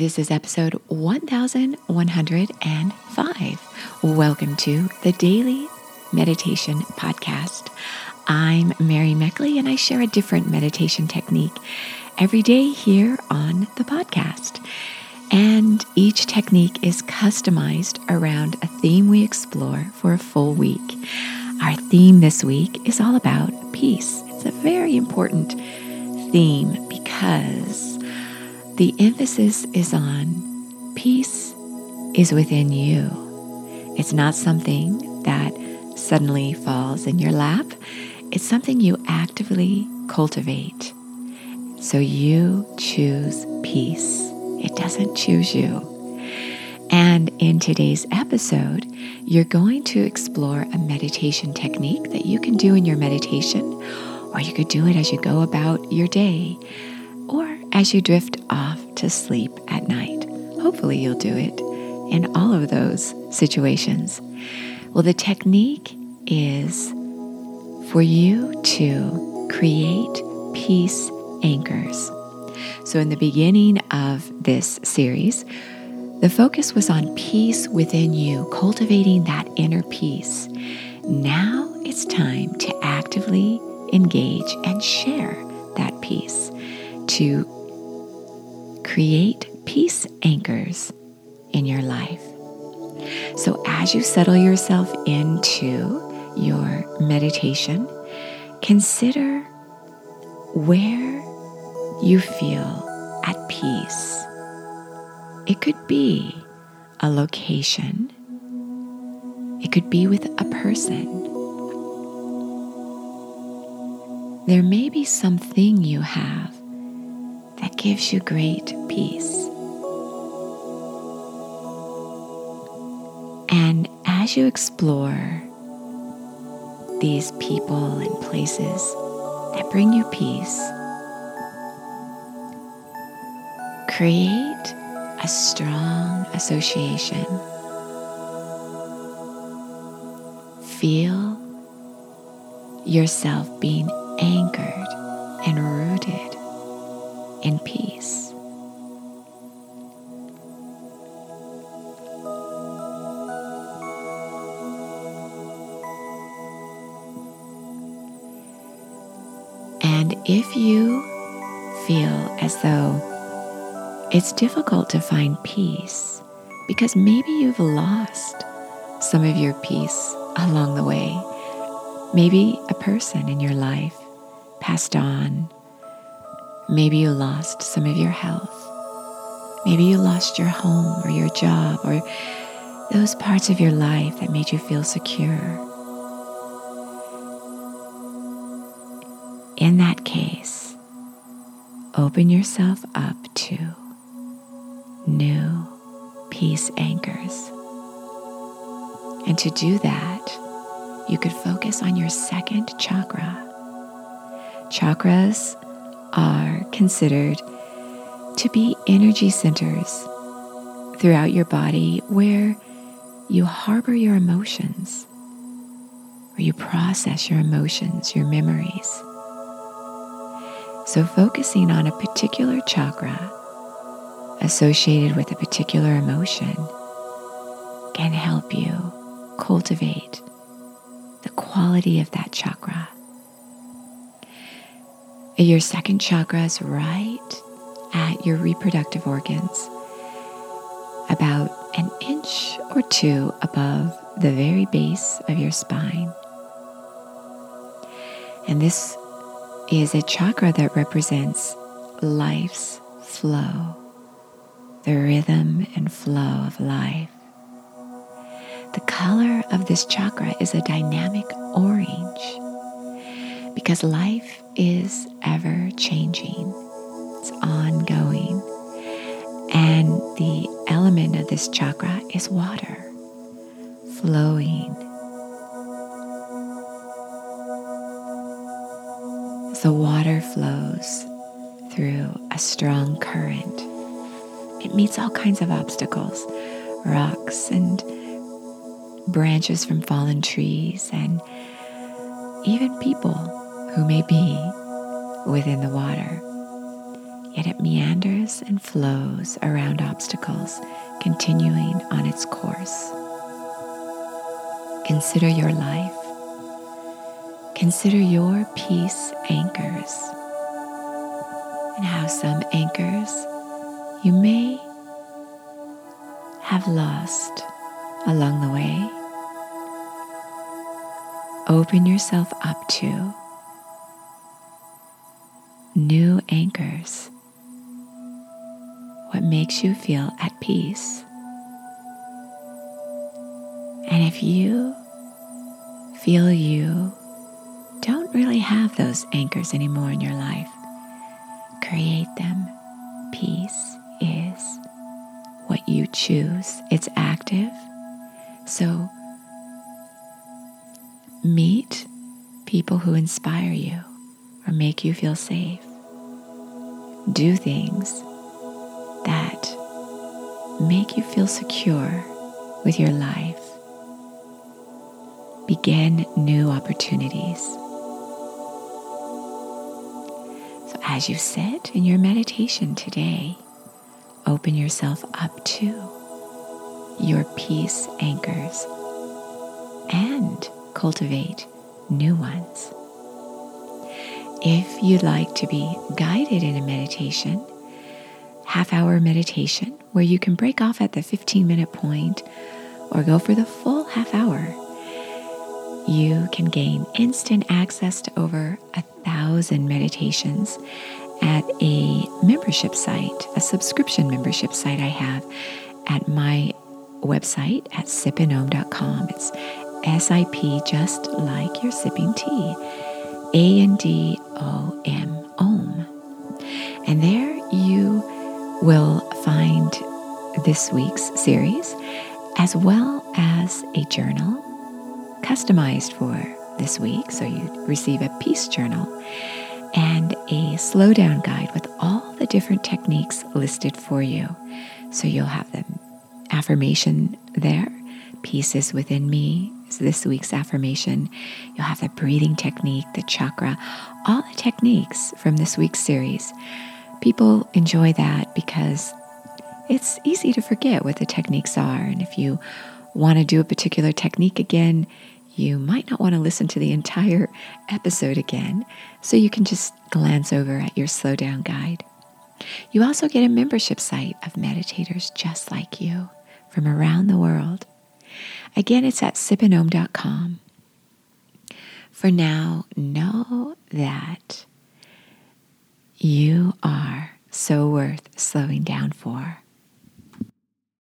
This is episode 1105. Welcome to the Daily Meditation Podcast. I'm Mary Meckley, and I share a different meditation technique every day here on the podcast. And each technique is customized around a theme we explore for a full week. Our theme this week is all about peace. It's a very important theme because the emphasis is on peace is within you. It's not something that suddenly falls in your lap. It's something you actively cultivate. So you choose peace. It doesn't choose you. And in today's episode, you're going to explore a meditation technique that you can do in your meditation, or you could do it as you go about your day, or as you drift off to sleep at night. Hopefully you'll do it in all of those situations. Well, the technique is for you to create peace anchors. So in the beginning of this series, the focus was on peace within you, cultivating that inner peace. Now it's time to actively engage and share that peace, to create peace anchors in your life. So as you settle yourself into your meditation, consider where you feel at peace. It could be a location. It could be with a person. There may be something you have that gives you great peace. And as you explore these people and places that bring you peace, create a strong association. Feel yourself being anchored and rooted in peace. And if you feel as though it's difficult to find peace because maybe you've lost some of your peace along the way. Maybe a person in your life passed on. Maybe you lost some of your health. Maybe you lost your home or your job or those parts of your life that made you feel secure. In that case, open yourself up to new peace anchors. And to do that, you could focus on your second chakra. Chakras are considered to be energy centers throughout your body where you harbor your emotions, where you process your emotions, your memories. So focusing on a particular chakra associated with a particular emotion can help you cultivate the quality of that chakra. Your second chakra is right at your reproductive organs, about an inch or two above the very base of your spine. And this is a chakra that represents life's flow, the rhythm and flow of life. The color of this chakra is a dynamic orange because life is ever changing. It's ongoing. And the element of this chakra is water, flowing. The water flows through a strong current. It meets all kinds of obstacles, rocks and branches from fallen trees, and even people who may be within the water. yet it meanders and flows around obstacles, continuing on its course. Consider your life. Consider your peace anchors, and how some anchors you may have lost along the way. Open yourself up to new anchors. What makes you feel at peace? And if you feel you don't really have those anchors anymore in your life, create them. Peace is what you choose. It's active. So meet people who inspire you or make you feel safe. Do things that make you feel secure with your life. Begin new opportunities. So as you sit in your meditation today, open yourself up to your peace anchors and cultivate new ones. If you'd like to be guided in a meditation, half-hour meditation, where you can break off at the 15-minute point or go for the full half hour, you can gain instant access to over 1,000 meditations at a membership site, a subscription membership site I have at my website at SipandOm.com. It's SIP, just like your sipping tea, ANDOM, OM. And there you will find this week's series, as well as a journal customized for this week, so you receive a peace journal and a slow down guide with all the different techniques listed for you. So you'll have the affirmation there, peace is within me, is this week's affirmation. You'll have the breathing technique, the chakra, all the techniques from this week's series. People enjoy that because it's easy to forget what the techniques are, and if you want to do a particular technique again, you might not want to listen to the entire episode again, so you can just glance over at your slow down guide. You also get a membership site of meditators just like you from around the world. Again, it's at SipandOm.com. For now, know that you are so worth slowing down for.